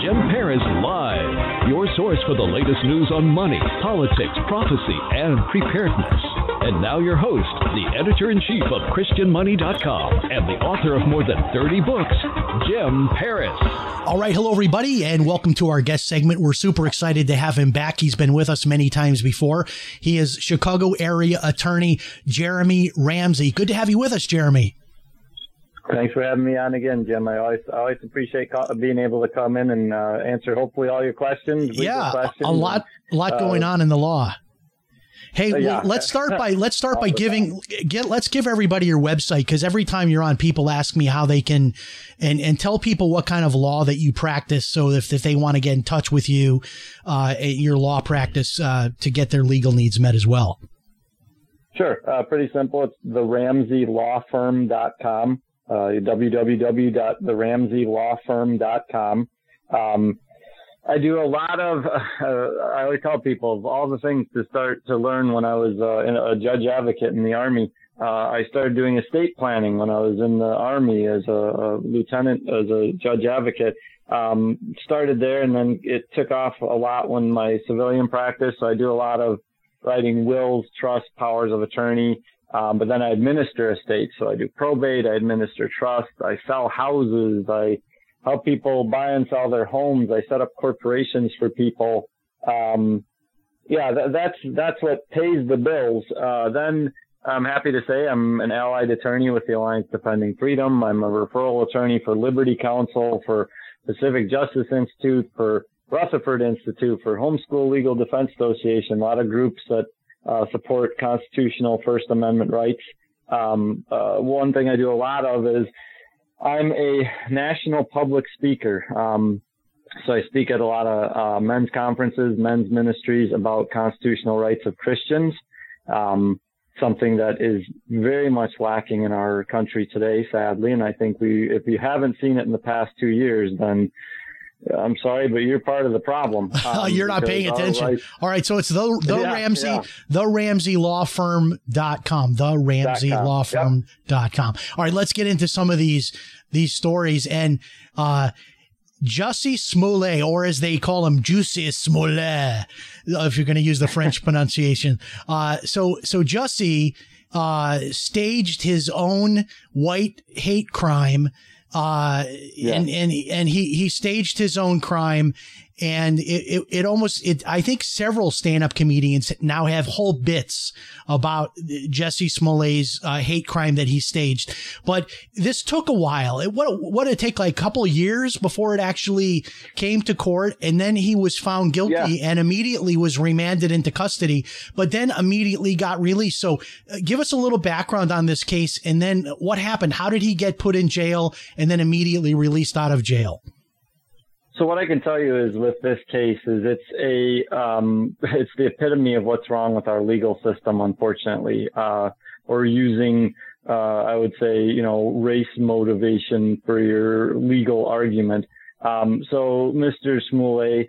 Jim Paris Live, your source for the latest news on money, politics, prophecy, and preparedness. And now your host, the editor-in-chief of ChristianMoney.com and the author of more than 30 books, Jim Paris. All right. Hello, everybody, and welcome to our guest segment. We're super excited to have him back. He's been with us many times before. He is Chicago area attorney Jeremy Ramsey. Good to have you with us, Jeremy. Thanks for having me on again, Jim. I always appreciate being able to come in and answer hopefully all your questions. Yeah, questions, a lot going on in the law. Hey, yeah. let's start by let's give everybody your website, because every time you're on, people ask me how they can, and tell people what kind of law that you practice. So if they want to get in touch with you, your law practice to get their legal needs met as well. Sure, pretty simple. It's theramseylawfirm.com. www.theramseylawfirm.com. I do a lot of, I always tell people, of all the things to start to learn when I was a judge advocate in the Army, I started doing estate planning when I was in the Army as a lieutenant, as a judge advocate. Started there, and then it took off a lot when my civilian practice. So I do a lot of writing wills, trusts, powers of attorney. But then I administer estates, so I do probate, I administer trust, I sell houses, I help people buy and sell their homes, I set up corporations for people. That's what pays the bills. Then I'm happy to say I'm an allied attorney with the Alliance Defending Freedom. I'm a referral attorney for Liberty Counsel, for Pacific Justice Institute, for Rutherford Institute, for Homeschool Legal Defense Association, a lot of groups that support constitutional First Amendment rights. One thing I do a lot of is I'm a national public speaker. So I speak at a lot of men's conferences, men's ministries about constitutional rights of Christians, something that is very much lacking in our country today, sadly. And I think if you haven't seen it in the past 2 years, then I'm sorry, but you're part of the problem. You're not paying attention. All right. So it's theramseylawfirm.com. theramseylawfirm.com. All right. Let's get into some of these stories. And Jussie Smollett, or as they call him, Jussie Smollett, if you're going to use the French pronunciation. So Jussie staged his own white hate crime. And he staged his own crime, and I think several stand-up comedians now have whole bits about Jussie Smollett's hate crime that he staged. But this took a while. It take like a couple of years before it actually came to court, and then he was found guilty and immediately was remanded into custody, but then immediately got released. So give us a little background on this case, and then what happened? How did he get put in jail and then immediately released out of jail? So what I can tell you is with this case is it's the epitome of what's wrong with our legal system, unfortunately. Or using, I would say, race motivation for your legal argument. So Mr. Smollett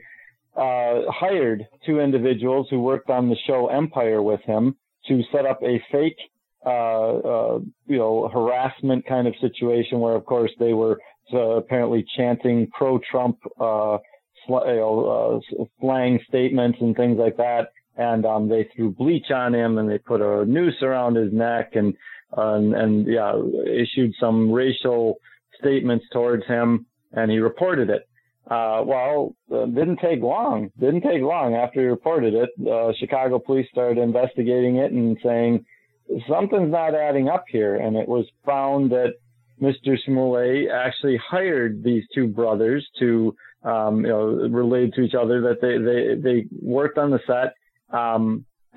hired two individuals who worked on the show Empire with him to set up a fake harassment kind of situation where, of course, they were apparently chanting pro-Trump slang statements and things like that. And they threw bleach on him, and they put a noose around his neck and issued some racial statements towards him, and he reported it. Didn't take long after he reported it. Chicago police started investigating it and saying, something's not adding up here. And it was found that Mr. Smollett actually hired these two brothers to, relate to each other, that they worked on the set.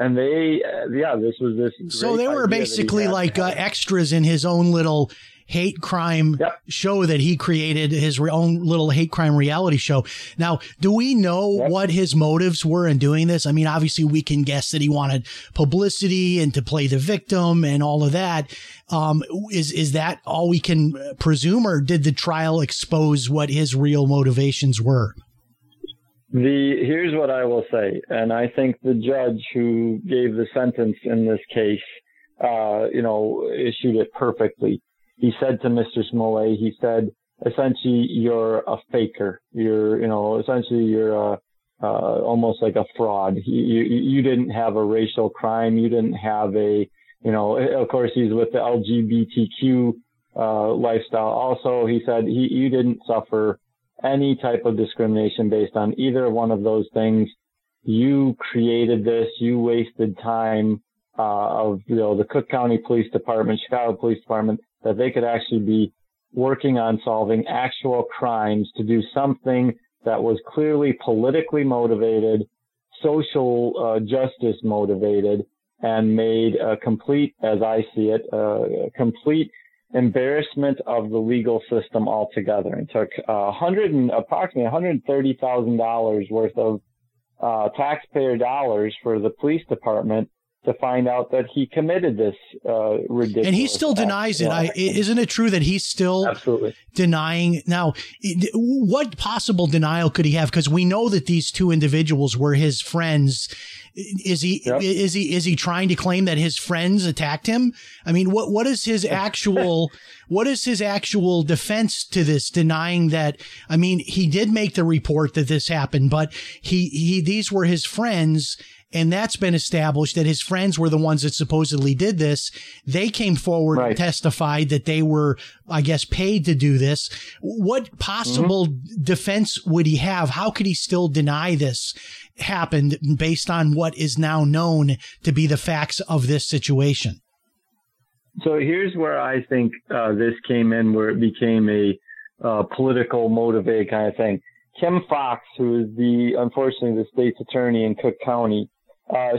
And they, this was this. So they were basically like extras in his own little hate crime show that he created, his own little hate crime reality show. Now, do we know what his motives were in doing this? I mean, obviously, we can guess that he wanted publicity and to play the victim and all of that. Is that all we can presume, or did the trial expose what his real motivations were? Here's what I will say, and I think the judge who gave the sentence in this case, issued it perfectly. He said to Mr. Smollett, he said, essentially, you're a faker. You're almost like a fraud. You didn't have a racial crime. You didn't have of course, he's with the LGBTQ lifestyle. Also, he said you didn't suffer any type of discrimination based on either one of those things. You created this. You wasted time of the Cook County Police Department, Chicago Police Department, that they could actually be working on solving actual crimes to do something that was clearly politically motivated, social justice motivated, and made a complete, as I see it, complete embarrassment of the legal system altogether, and took approximately $130,000 worth of taxpayer dollars for the police department to find out that he committed this ridiculous. And he still denies it. Isn't it true that he's still denying? Now, what possible denial could he have? Because we know that these two individuals were his friends. Is he trying to claim that his friends attacked him? I mean, what is his actual defense to this, denying that? I mean, he did make the report that this happened, but these were his friends. And that's been established that his friends were the ones that supposedly did this. They came forward and testified that they were, I guess, paid to do this. What possible defense would he have? How could he still deny this happened based on what is now known to be the facts of this situation? So here's where I think this came in, where it became a political motivated kind of thing. Kim Fox, who is unfortunately the state's attorney in Cook County,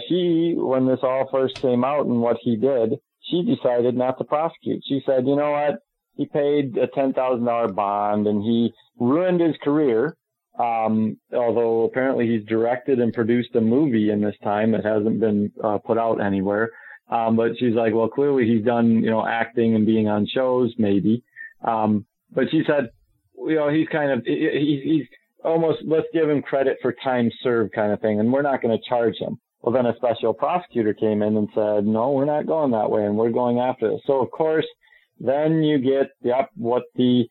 she, when this all first came out and what he did, she decided not to prosecute. She said, you know what? He paid a $10,000 bond and he ruined his career. Although apparently he's directed and produced a movie in this time that hasn't been put out anywhere. But she's like, well, clearly he's done, acting and being on shows, maybe. But she said, he's kind of, he's almost, let's give him credit for time served kind of thing, and we're not going to charge him. Well, then a special prosecutor came in and said, no, we're not going that way, and we're going after this. So, of course, then you get what the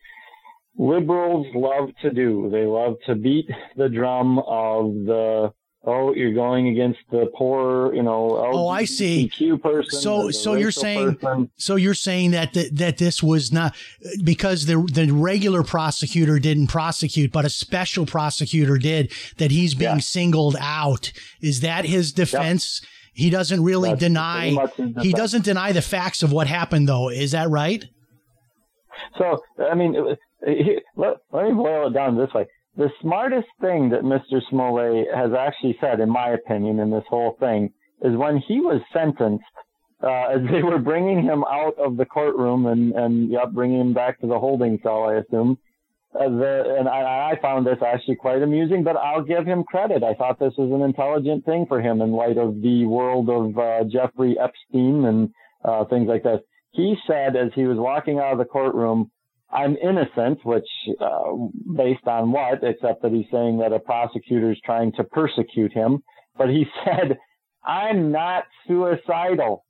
liberals love to do. They love to beat the drum of the, you're going against the poor, LGBTQ I see. Person. So you're saying, person. So you're saying that this was not because the regular prosecutor didn't prosecute, but a special prosecutor did, that he's being singled out. Is that his defense? Yep. He doesn't really deny. He doesn't deny the facts of what happened, though. Is that right? So, I mean, let me boil it down this way. The smartest thing that Mr. Smollett has actually said, in my opinion, in this whole thing, is when he was sentenced, as they were bringing him out of the courtroom and bringing him back to the holding cell, I assume. And I found this actually quite amusing, but I'll give him credit. I thought this was an intelligent thing for him in light of the world of Jeffrey Epstein and things like that. He said, as he was walking out of the courtroom, I'm innocent, which based on what, except that he's saying that a prosecutor is trying to persecute him. But he said, I'm not suicidal.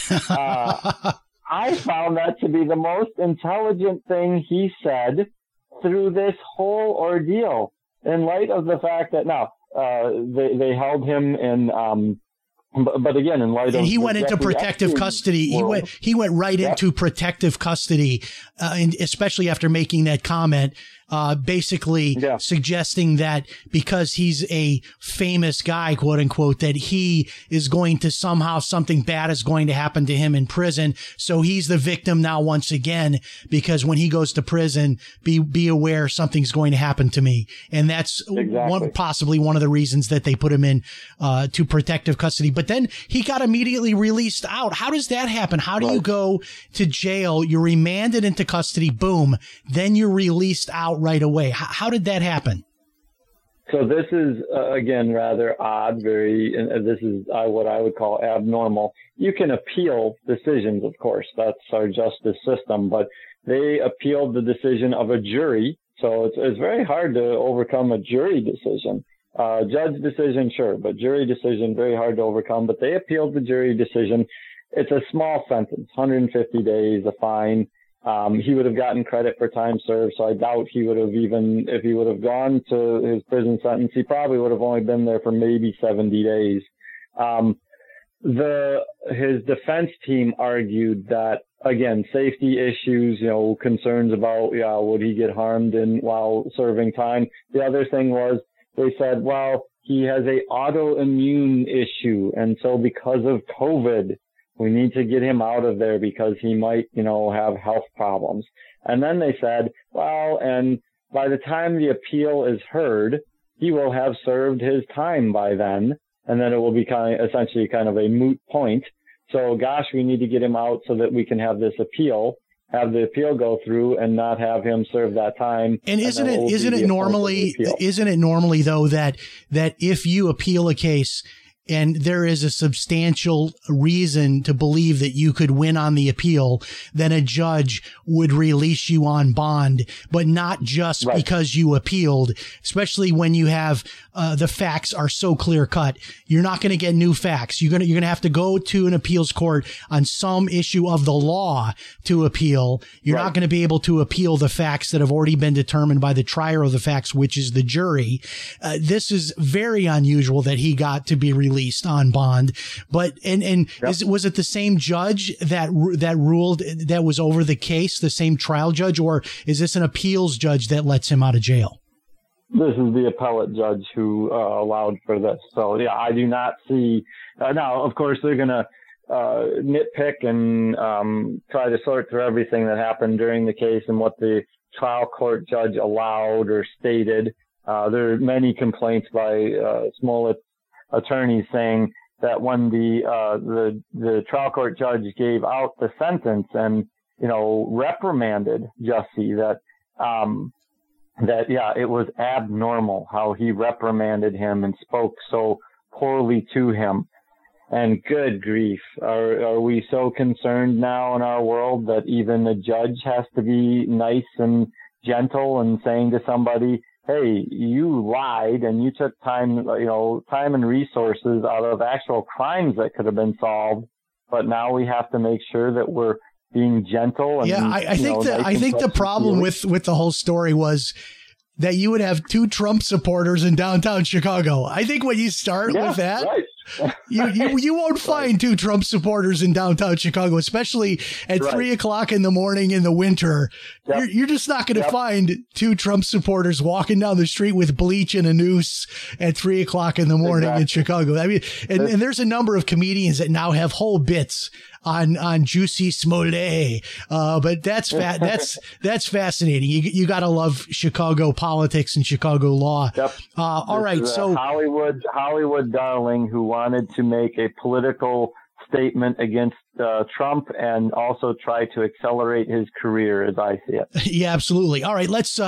I found that to be the most intelligent thing he said through this whole ordeal, in light of the fact that now they held him in but again, in light of, and he went into protective custody. He went right into protective custody, and especially after making that comment basically suggesting that because he's a famous guy, quote unquote, that he is going to somehow, something bad is going to happen to him in prison. So he's the victim now once again, because when he goes to prison, be aware something's going to happen to me. And that's one of the reasons that they put him in to protective custody. But then he got immediately released out. How does that happen? How do you go to jail? You're remanded into custody. Boom. Then you're released out right away. How did that happen? So this is, again, rather odd, this is what I would call abnormal. You can appeal decisions, of course. That's our justice system. But they appealed the decision of a jury. So it's very hard to overcome a jury decision. Judge decision, sure, but jury decision, very hard to overcome. But they appealed the jury decision. It's a small sentence, 150 days, a fine. He would have gotten credit for time served, so I doubt he would have even, if he would have gone to his prison sentence, he probably would have only been there for maybe 70 days. His defense team argued that, again, safety issues, you know, concerns about, would he get harmed while serving time? The other thing was, they said, well, he has a autoimmune issue, and so because of COVID, we need to get him out of there because he might, have health problems. And then they said, well, and by the time the appeal is heard, he will have served his time by then, and then it will be essentially a moot point. So, gosh, we need to get him out so that we can have this appeal. Have the appeal go through and not have him serve that time. And isn't it normally though that if you appeal a case and there is a substantial reason to believe that you could win on the appeal, then a judge would release you on bond, but not just because you appealed, especially when you have the facts are so clear cut. You're not going to get new facts. You're going to have to go to an appeals court on some issue of the law to appeal. You're not going to be able to appeal the facts that have already been determined by the trier of the facts, which is the jury. This is very unusual that he got to be released on bond, but was it the same judge that ruled that was over the case, the same trial judge, or is this an appeals judge that lets him out of jail? This is the appellate judge who allowed for this. So I do not see. Now, of course, they're going to nitpick and try to sort through everything that happened during the case and what the trial court judge allowed or stated. There are many complaints by Smollett attorneys saying that when the trial court judge gave out the sentence and reprimanded Jussie, that it was abnormal how he reprimanded him and spoke so poorly to him. And good grief, are we so concerned now in our world that even a judge has to be nice and gentle and saying to somebody, hey, you lied and you took time and resources out of actual crimes that could have been solved. But now we have to make sure that we're being gentle. And, I think the problem with the whole story was that you would have two Trump supporters in downtown Chicago. I think when you start with that. Right. You won't find two Trump supporters in downtown Chicago, especially at 3:00 in the morning in the winter. Yep. You're just not going to find two Trump supporters walking down the street with bleach and a noose at 3:00 in the morning in Chicago. I mean, and there's a number of comedians that now have whole bits on Jussie Smollett. But that's fascinating. You got to love Chicago politics and Chicago law. Yep. All right. So Hollywood darling who wanted to make a political statement against Trump and also try to accelerate his career, as I see it. Yeah, absolutely. All right, let's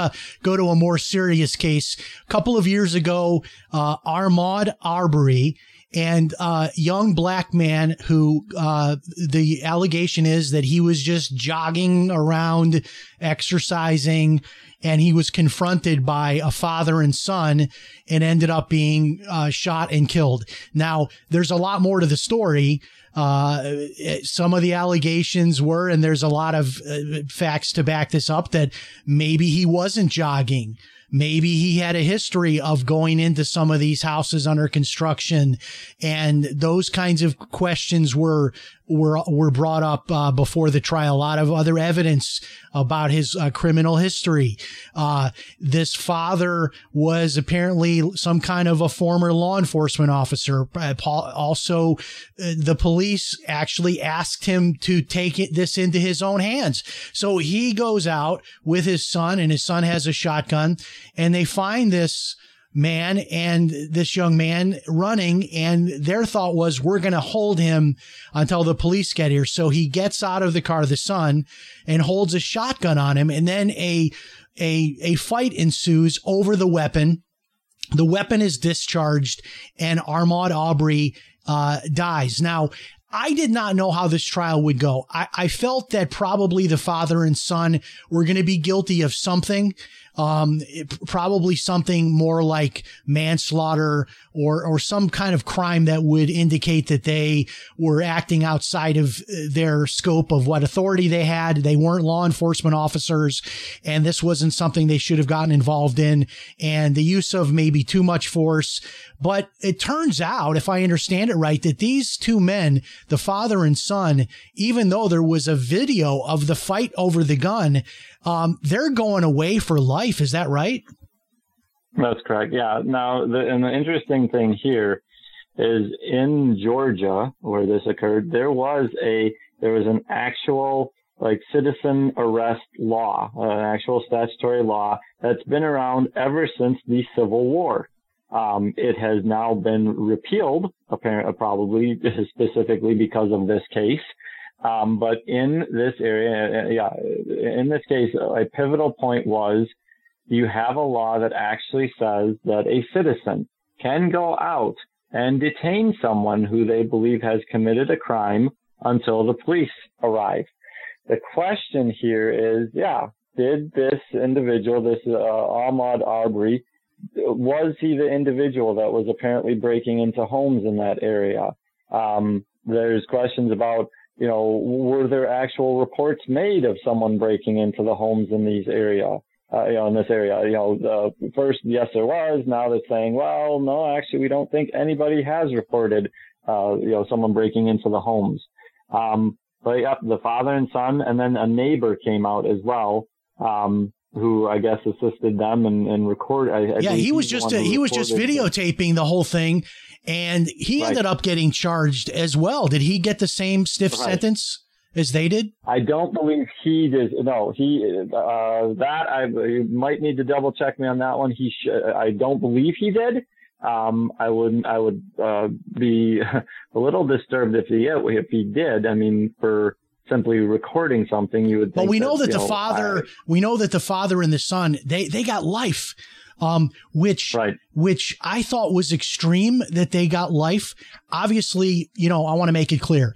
go to a more serious case. A couple of years ago, Ahmaud Arbery and young black man who the allegation is that he was just jogging around, exercising, and he was confronted by a father and son and ended up being shot and killed. Now, there's a lot more to the story. Some of the allegations were, and there's a lot of facts to back this up, that maybe he wasn't jogging. Maybe he had a history of going into some of these houses under construction, and those kinds of questions were were brought up before the trial. A lot of other evidence about his criminal history. This father was apparently some kind of a former law enforcement officer. Also, the police actually asked him to take this into his own hands. So he goes out with his son, and his son has a shotgun, and they find this man and this young man running, and their thought was, we're going to hold him until the police get here. So he gets out of the car, the son, and holds a shotgun on him, and then a fight ensues over the weapon. The weapon is discharged, and Ahmaud Arbery dies. Now, I did not know how this trial would go. I felt that probably the father and son were going to be guilty of something, probably something more like manslaughter or some kind of crime that would indicate that they were acting outside of their scope of what authority they had. They weren't law enforcement officers, and this wasn't something they should have gotten involved in, and the use of maybe too much force. But it turns out, if I understand it right, that these two men, the father and son, even though there was a video of the fight over the gun, they're going away for life. Is that right? That's correct. Yeah. Now, the interesting thing here is in Georgia, where this occurred, there was an actual citizen arrest law, an actual statutory law that's been around ever since the Civil War. It has now been repealed, apparently, probably specifically because of this case. But in this area, in this case, a pivotal point was you have a law that actually says that a citizen can go out and detain someone who they believe has committed a crime until the police arrive. The question here is, did this individual, this Ahmaud Arbery, was he the individual that was apparently breaking into homes in that area? There's questions about, were there actual reports made of someone breaking into the homes in these area? In this area, first, yes, there was. Now they're saying, well, no, actually, we don't think anybody has reported, someone breaking into the homes. The father and son, and then a neighbor came out as well. Who I guess assisted them and record. He was just videotaping the whole thing, and he ended up getting charged as well. Did he get the same stiff sentence as they did? I don't believe he did. No, you might need to double check me on that one. I don't believe he did. I would be a little disturbed if he did. I mean, for simply recording something, you would think. But we know that the father and the son, they got life, which I thought was extreme that they got life. Obviously, I want to make it clear.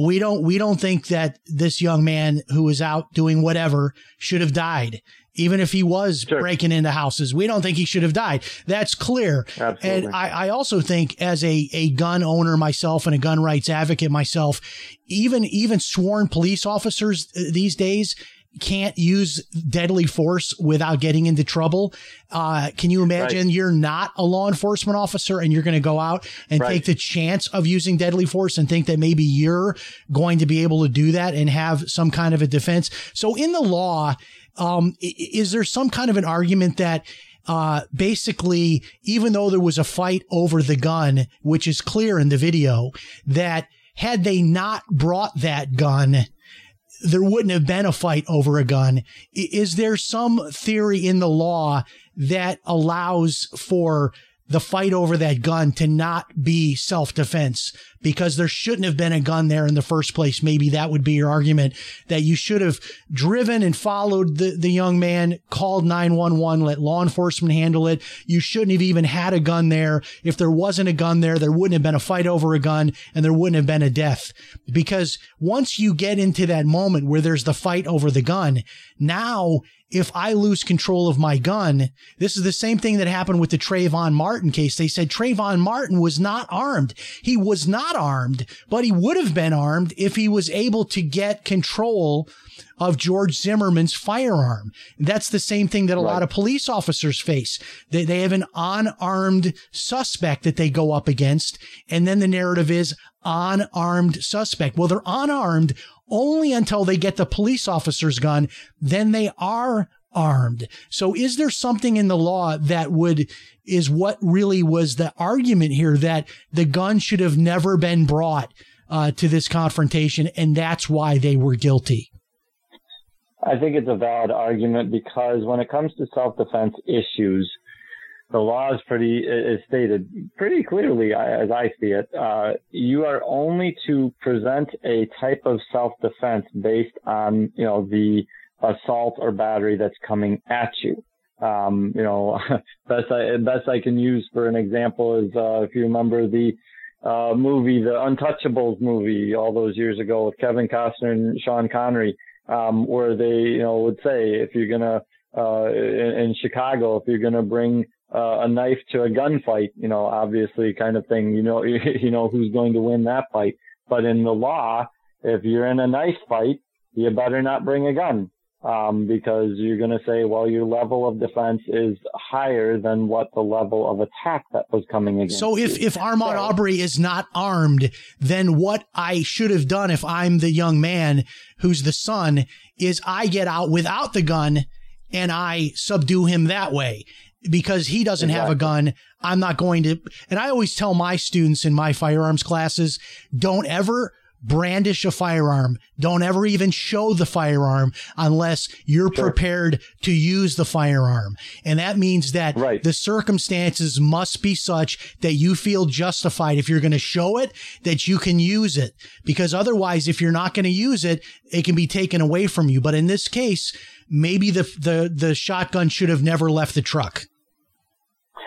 We don't think that this young man who was out doing whatever should have died, even if he was breaking into houses. We don't think he should have died. That's clear. Absolutely. And I also think, as a gun owner myself and a gun rights advocate myself, even sworn police officers these days can't use deadly force without getting into trouble. Can you imagine you're not a law enforcement officer and you're going to go out and take the chance of using deadly force and think that maybe you're going to be able to do that and have some kind of a defense? So in the law, is there some kind of an argument that basically, even though there was a fight over the gun, which is clear in the video, that had they not brought that gun, there wouldn't have been a fight over a gun? Is there some theory in the law that allows for the fight over that gun to not be self-defense because there shouldn't have been a gun there in the first place? Maybe that would be your argument, that you should have driven and followed the young man, called 911, let law enforcement handle it. You shouldn't have even had a gun there. If there wasn't a gun there, there wouldn't have been a fight over a gun, and there wouldn't have been a death. Because once you get into that moment where there's the fight over the gun, now if I lose control of my gun, this is the same thing that happened with the Trayvon Martin case. They said Trayvon Martin was not armed. He was not armed, but he would have been armed if he was able to get control of George Zimmerman's firearm. That's the same thing that a lot of police officers face. They have an unarmed suspect that they go up against, and then the narrative is unarmed suspect. Well, they're unarmed only until they get the police officer's gun. Then they are armed. So is there something in the law that is what really was the argument here, that the gun should have never been brought to this confrontation, and that's why they were guilty? I think it's a valid argument, because when it comes to self-defense issues, the law is stated pretty clearly, as I see it. You are only to present a type of self-defense based on, the assault or battery that's coming at you. Best I can use for an example is, if you remember the movie, The Untouchables movie, all those years ago with Kevin Costner and Sean Connery. Where they, would say, if you're gonna, in Chicago, if you're gonna bring a knife to a gunfight, obviously kind of thing, you know who's going to win that fight. But in the law, if you're in a knife fight, you better not bring a gun, because you're gonna say, well, your level of defense is higher than what the level of attack that was coming against. So if Ahmaud Arbery is not armed, then what I should have done, if I'm the young man who's the son, is I get out without the gun and I subdue him that way, because he doesn't have a gun. I'm not going to. And I always tell my students in my firearms classes, don't ever brandish a firearm. Don't ever even show the firearm unless you're prepared to use the firearm. And that means that the circumstances must be such that you feel justified, if you're going to show it, that you can use it. Because otherwise, if you're not going to use it, it can be taken away from you. But in this case, maybe the shotgun should have never left the truck.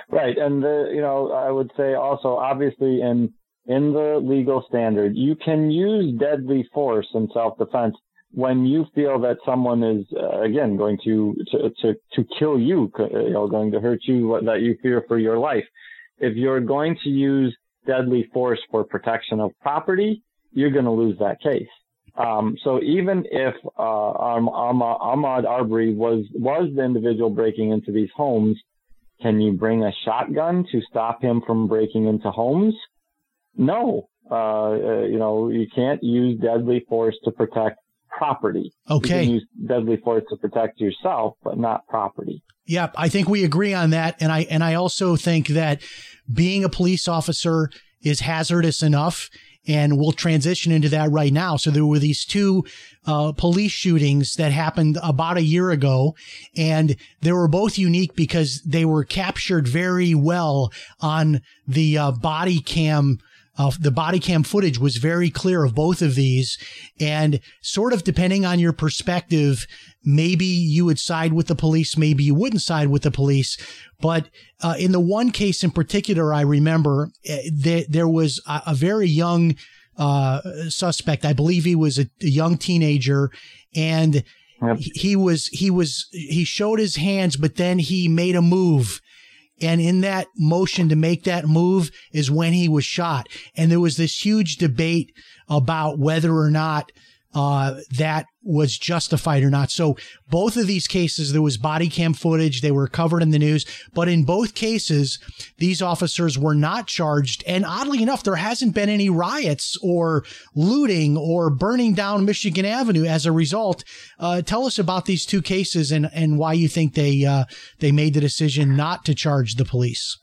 Right. And, I would say also, obviously, in the legal standard, you can use deadly force in self-defense when you feel that someone is, again, going to kill you, going to hurt you, that you fear for your life. If you're going to use deadly force for protection of property, you're going to lose that case. So even if Ahmaud Arbery was the individual breaking into these homes, can you bring a shotgun to stop him from breaking into homes? No, you can't use deadly force to protect property. Okay. You can use deadly force to protect yourself, but not property. Yeah, I think we agree on that. And I also think that being a police officer is hazardous enough. And we'll transition into that right now. So there were these two police shootings that happened about a year ago, and they were both unique because they were captured very well on the body cam. The body cam footage was very clear of both of these, and sort of depending on your perspective, maybe you would side with the police, maybe you wouldn't side with the police. But in the one case in particular, I remember there was a very young suspect. I believe he was a young teenager, and he showed his hands, but then he made a move. And in that motion to make that move is when he was shot. And there was this huge debate about whether or not that was justified or not. So both of these cases, there was body cam footage. They were covered in the news. But in both cases, these officers were not charged. And oddly enough, there hasn't been any riots or looting or burning down Michigan Avenue as a result. Tell us about these two cases and why you think they made the decision not to charge the police.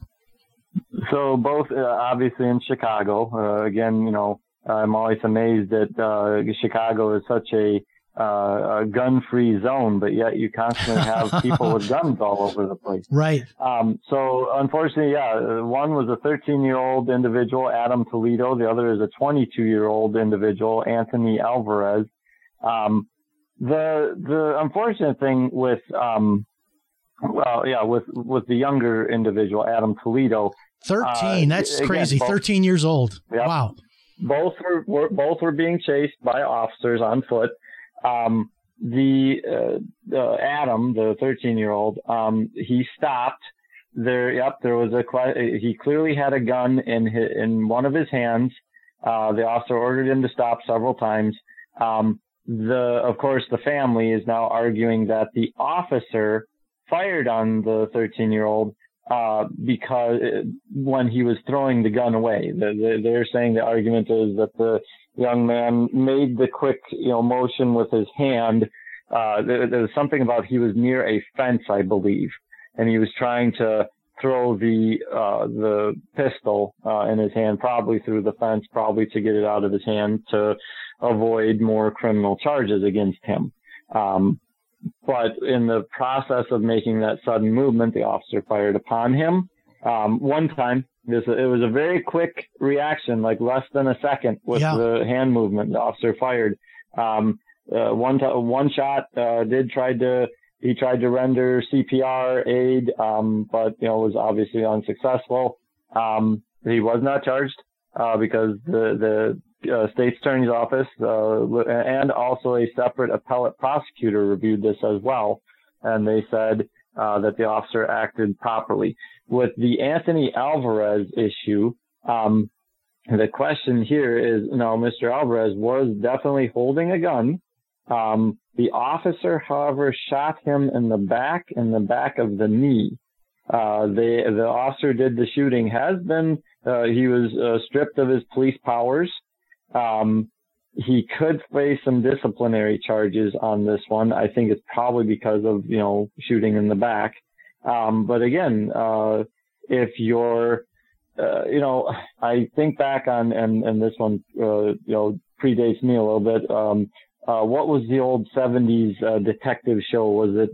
So both obviously in Chicago, again, I'm always amazed that Chicago is such a gun-free zone, but yet you constantly have people with guns all over the place. Right. So, unfortunately, one was a 13-year-old individual, Adam Toledo. The other is a 22-year-old individual, Anthony Alvarez. The unfortunate thing with the younger individual, Adam Toledo. 13. That's crazy. 13 years old. Yep. Wow. Both were being chased by officers on foot. Adam, the 13-year-old, he stopped. There was he clearly had a gun in one of his hands. The officer ordered him to stop several times. Of course, the family is now arguing that the officer fired on the 13-year-old because when he was throwing the gun away. They're saying the argument is that the young man made the quick, motion with his hand. There was something about he was near a fence, I believe, and he was trying to throw the pistol in his hand, probably through the fence, probably to get it out of his hand to avoid more criminal charges against him. But in the process of making that sudden movement, the officer fired upon him. One time, it was a very quick reaction, like less than a second with the hand movement. The officer fired. One shot he tried to render CPR aid, but was obviously unsuccessful. He was not charged because the state's attorney's office and also a separate appellate prosecutor reviewed this as well, and they said that the officer acted properly. With the Anthony Alvarez issue, the question here is, Mr. Alvarez was definitely holding a gun. The officer, however, shot him in the back of the knee. The officer did the shooting. He was stripped of his police powers. He could face some disciplinary charges on this one. I think it's probably because of, shooting in the back. But again, if you're, I think back on, and this one, predates me a little bit. What was the old 70s detective show? Was it,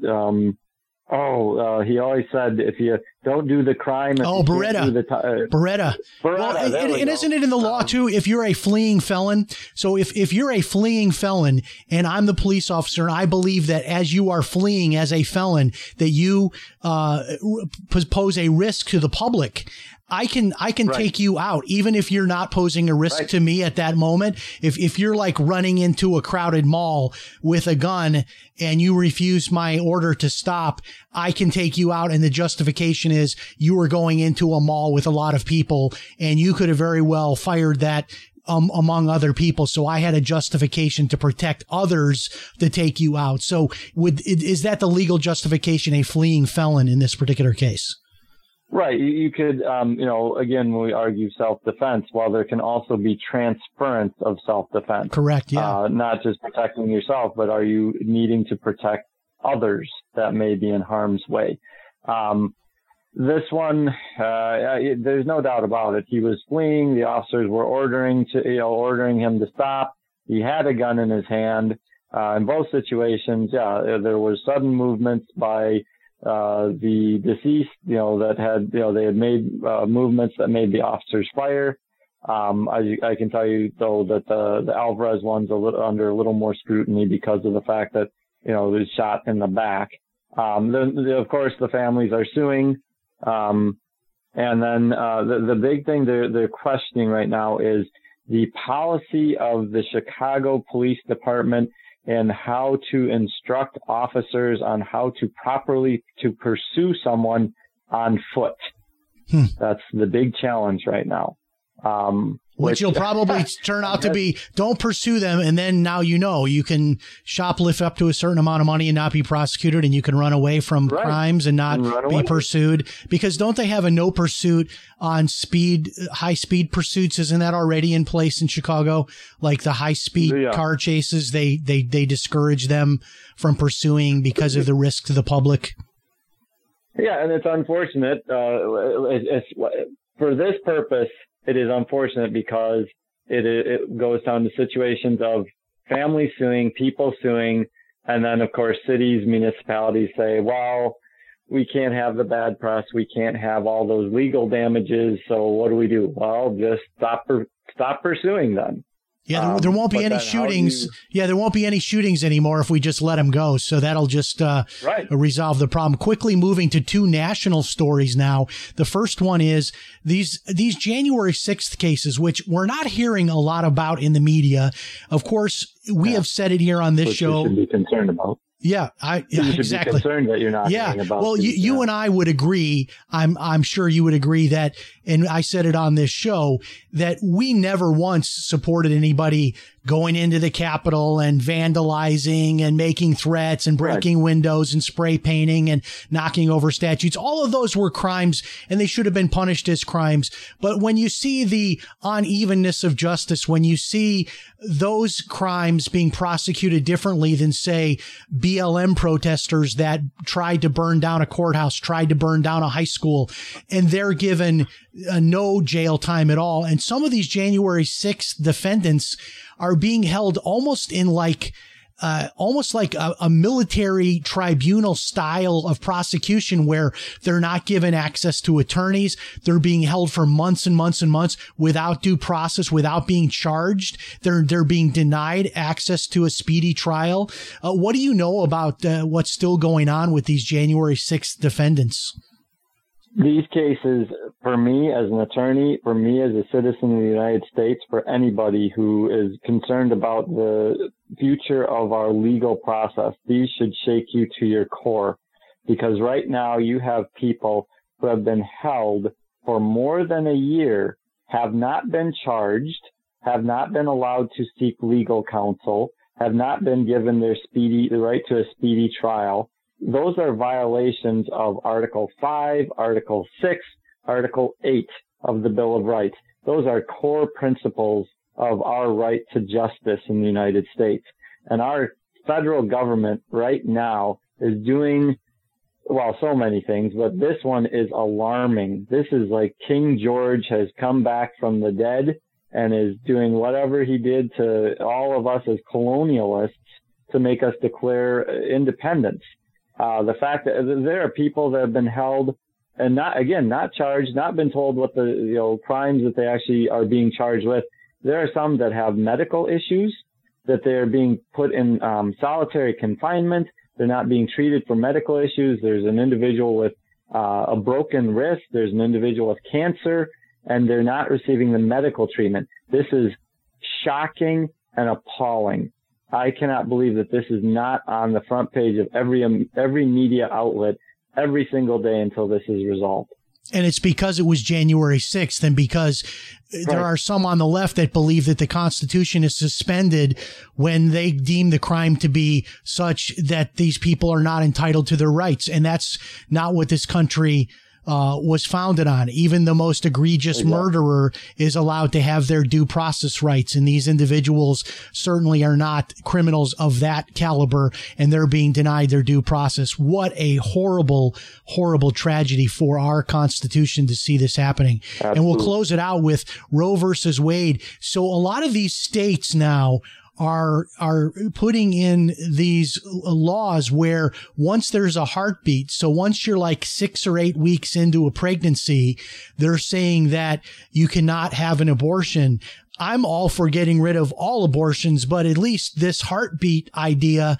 he always said, if you don't do the crime, Beretta. Beretta. Well, and isn't it in the law too? If you're a fleeing felon, so if you're a fleeing felon, and I'm the police officer, and I believe that as you are fleeing as a felon, that you pose a risk to the public. I can right. take you out, even if you're not posing a risk right. to me at that moment. If you're like running into a crowded mall with a gun and you refuse my order to stop, I can take you out. And the justification is you were going into a mall with a lot of people and you could have very well fired that among other people. So I had a justification to protect others to take you out. So is that the legal justification, a fleeing felon in this particular case? Right. You could, again, when we argue self-defense, while there can also be transference of self-defense. Correct. Yeah. Not just protecting yourself, but are you needing to protect others that may be in harm's way? This one, there's no doubt about it. He was fleeing. The officers were ordering him to stop. He had a gun in his hand. In both situations, there was sudden movements by the deceased, that had, they had made movements that made the officers fire. I can tell you though that the Alvarez one's under a little more scrutiny because of the fact that, it was shot in the back. Of course, the families are suing. And then, the big thing they're questioning right now is the policy of the Chicago Police Department and how to instruct officers on how to properly to pursue someone on foot. That's the big challenge right now. Which you'll probably turn out to be, don't pursue them. And then now, you can shoplift up to a certain amount of money and not be prosecuted, and you can run away from right. crimes and not be pursued, because don't they have a no pursuit on high speed pursuits? Isn't that already in place in Chicago? Like the high speed car chases, they discourage them from pursuing because of the risk to the public. Yeah. And it's unfortunate, for this purpose. It is unfortunate because it goes down to situations of families suing, people suing, and then, of course, cities, municipalities say, well, we can't have the bad press. We can't have all those legal damages. So what do we do? Well, just stop pursuing them. Yeah, there won't be any shootings. Yeah, there won't be any shootings anymore if we just let them go. So that'll just resolve the problem. Quickly moving to two national stories now. The first one is these January 6th cases, which we're not hearing a lot about in the media. Of course, we have said it here on this show. We should be concerned about. Yeah, exactly. Be concerned that you're not hearing about. Well, you and I would agree. I'm sure you would agree that, and I said it on this show, that we never once supported anybody going into the Capitol and vandalizing and making threats and breaking windows and spray painting and knocking over statues. All of those were crimes and they should have been punished as crimes. But when you see the unevenness of justice, when you see those crimes being prosecuted differently than, say, BLM protesters that tried to burn down a courthouse, tried to burn down a high school, and they're given no jail time at all. And some of these January 6th defendants are being held almost in like a military tribunal style of prosecution, where they're not given access to attorneys. They're being held for months and months and months without due process, without being charged. They're being denied access to a speedy trial. What do you know about what's still going on with these January 6th defendants? These cases, for me as an attorney, for me as a citizen of the United States, for anybody who is concerned about the future of our legal process, these should shake you to your core. Because right now you have people who have been held for more than a year, have not been charged, have not been allowed to seek legal counsel, have not been given the right to a speedy trial. Those are violations of Article 5, Article 6, Article 8 of the Bill of Rights. Those are core principles of our right to justice in the United States. And our federal government right now is doing, well, so many things, but this one is alarming. This is like King George has come back from the dead and is doing whatever he did to all of us as colonialists to make us declare independence. The fact that there are people that have been held and not charged, not been told what the crimes that they actually are being charged with. There are some that have medical issues, that they're being put in solitary confinement. They're not being treated for medical issues. There's an individual with a broken wrist. There's an individual with cancer, and they're not receiving the medical treatment. This is shocking and appalling. I cannot believe that this is not on the front page of every media outlet every single day until this is resolved. And it's because it was January 6th and because there are some on the left that believe that the Constitution is suspended when they deem the crime to be such that these people are not entitled to their rights. And that's not what this country was founded on. Even the most egregious murderer is allowed to have their due process rights. And these individuals certainly are not criminals of that caliber, and they're being denied their due process. What a horrible, horrible tragedy for our Constitution to see this happening. Absolutely. And we'll close it out with Roe versus Wade. So a lot of these states now are putting in these laws where once there's a heartbeat, so once you're like 6 or 8 weeks into a pregnancy, they're saying that you cannot have an abortion. I'm all for getting rid of all abortions, but at least this heartbeat idea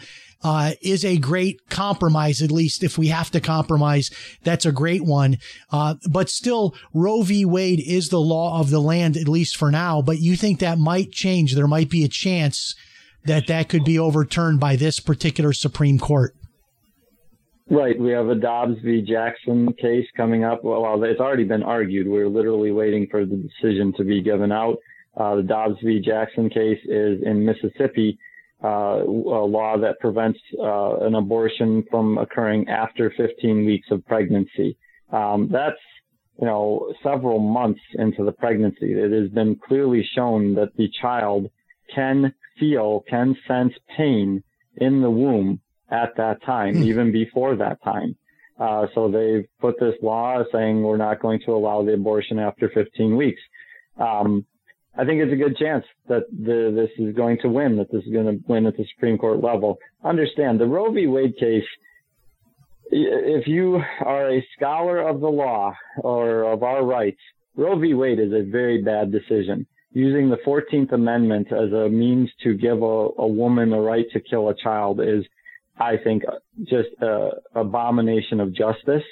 is a great compromise. At least if we have to compromise, that's a great one. But still, Roe v. Wade is the law of the land, at least for now. But you think that might change? There might be a chance that that could be overturned by this particular Supreme Court. Right. We have a Dobbs v. Jackson case coming up. Well, it's already been argued. We're literally waiting for the decision to be given out. The Dobbs v. Jackson case is in Mississippi. A law that prevents an abortion from occurring after 15 weeks of pregnancy. That's, several months into the pregnancy. It has been clearly shown that the child can sense pain in the womb at that time, even before that time. So they've put this law saying we're not going to allow the abortion after 15 weeks. I think it's a good chance that this is going to win at the Supreme Court level. Understand, the Roe v. Wade case, if you are a scholar of the law or of our rights, Roe v. Wade is a very bad decision. using the 14th Amendment as a means to give a woman the right to kill a child is, I think, just an abomination of justice.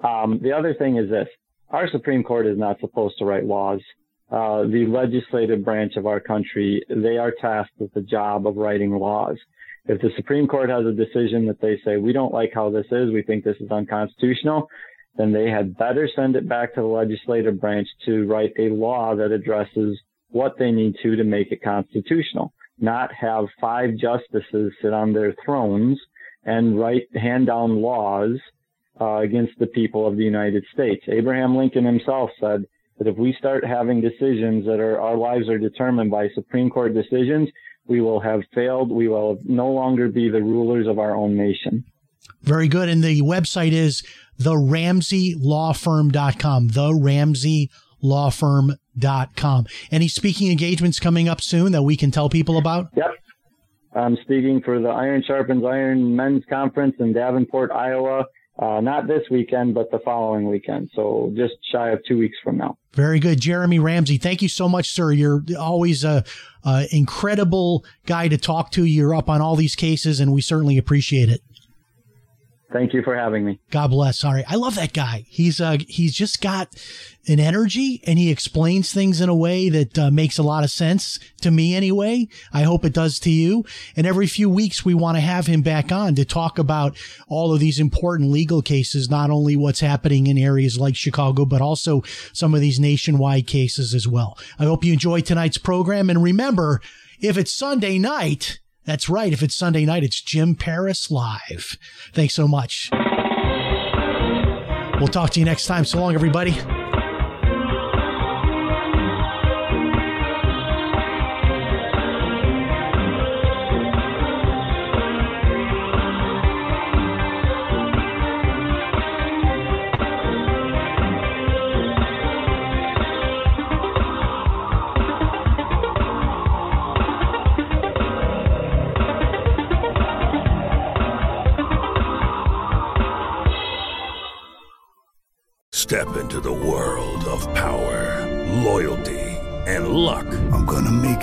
The other thing is this. Our Supreme Court is not supposed to write laws. The legislative branch of our country, they are tasked with the job of writing laws. If the Supreme Court has a decision that they say, we don't like how this is, we think this is unconstitutional, then they had better send it back to the legislative branch to write a law that addresses what they need to make it constitutional, not have five justices sit on their thrones and hand down laws against the people of the United States. Abraham Lincoln himself said that if we start having decisions that our lives are determined by Supreme Court decisions, we will have failed. We will no longer be the rulers of our own nation. Very good. And the website is theramseylawfirm.com, theramseylawfirm.com. Any speaking engagements coming up soon that we can tell people about? Yep. I'm speaking for the Iron Sharpens Iron Men's Conference in Davenport, Iowa. Not this weekend, but the following weekend. So just shy of 2 weeks from now. Very good. Jeremy Ramsey, thank you so much, sir. You're always an incredible guy to talk to. You're up on all these cases, and we certainly appreciate it. Thank you for having me. God bless. All right. I love that guy. He's just got an energy, and he explains things in a way that makes a lot of sense to me anyway. I hope it does to you. And every few weeks, we want to have him back on to talk about all of these important legal cases, not only what's happening in areas like Chicago, but also some of these nationwide cases as well. I hope you enjoyed tonight's program. And remember, if it's Sunday night... That's right. If it's Sunday night, it's Jim Paris Live. Thanks so much. We'll talk to you next time. So long, everybody. Step into the world of power, loyalty, and luck. I'm gonna make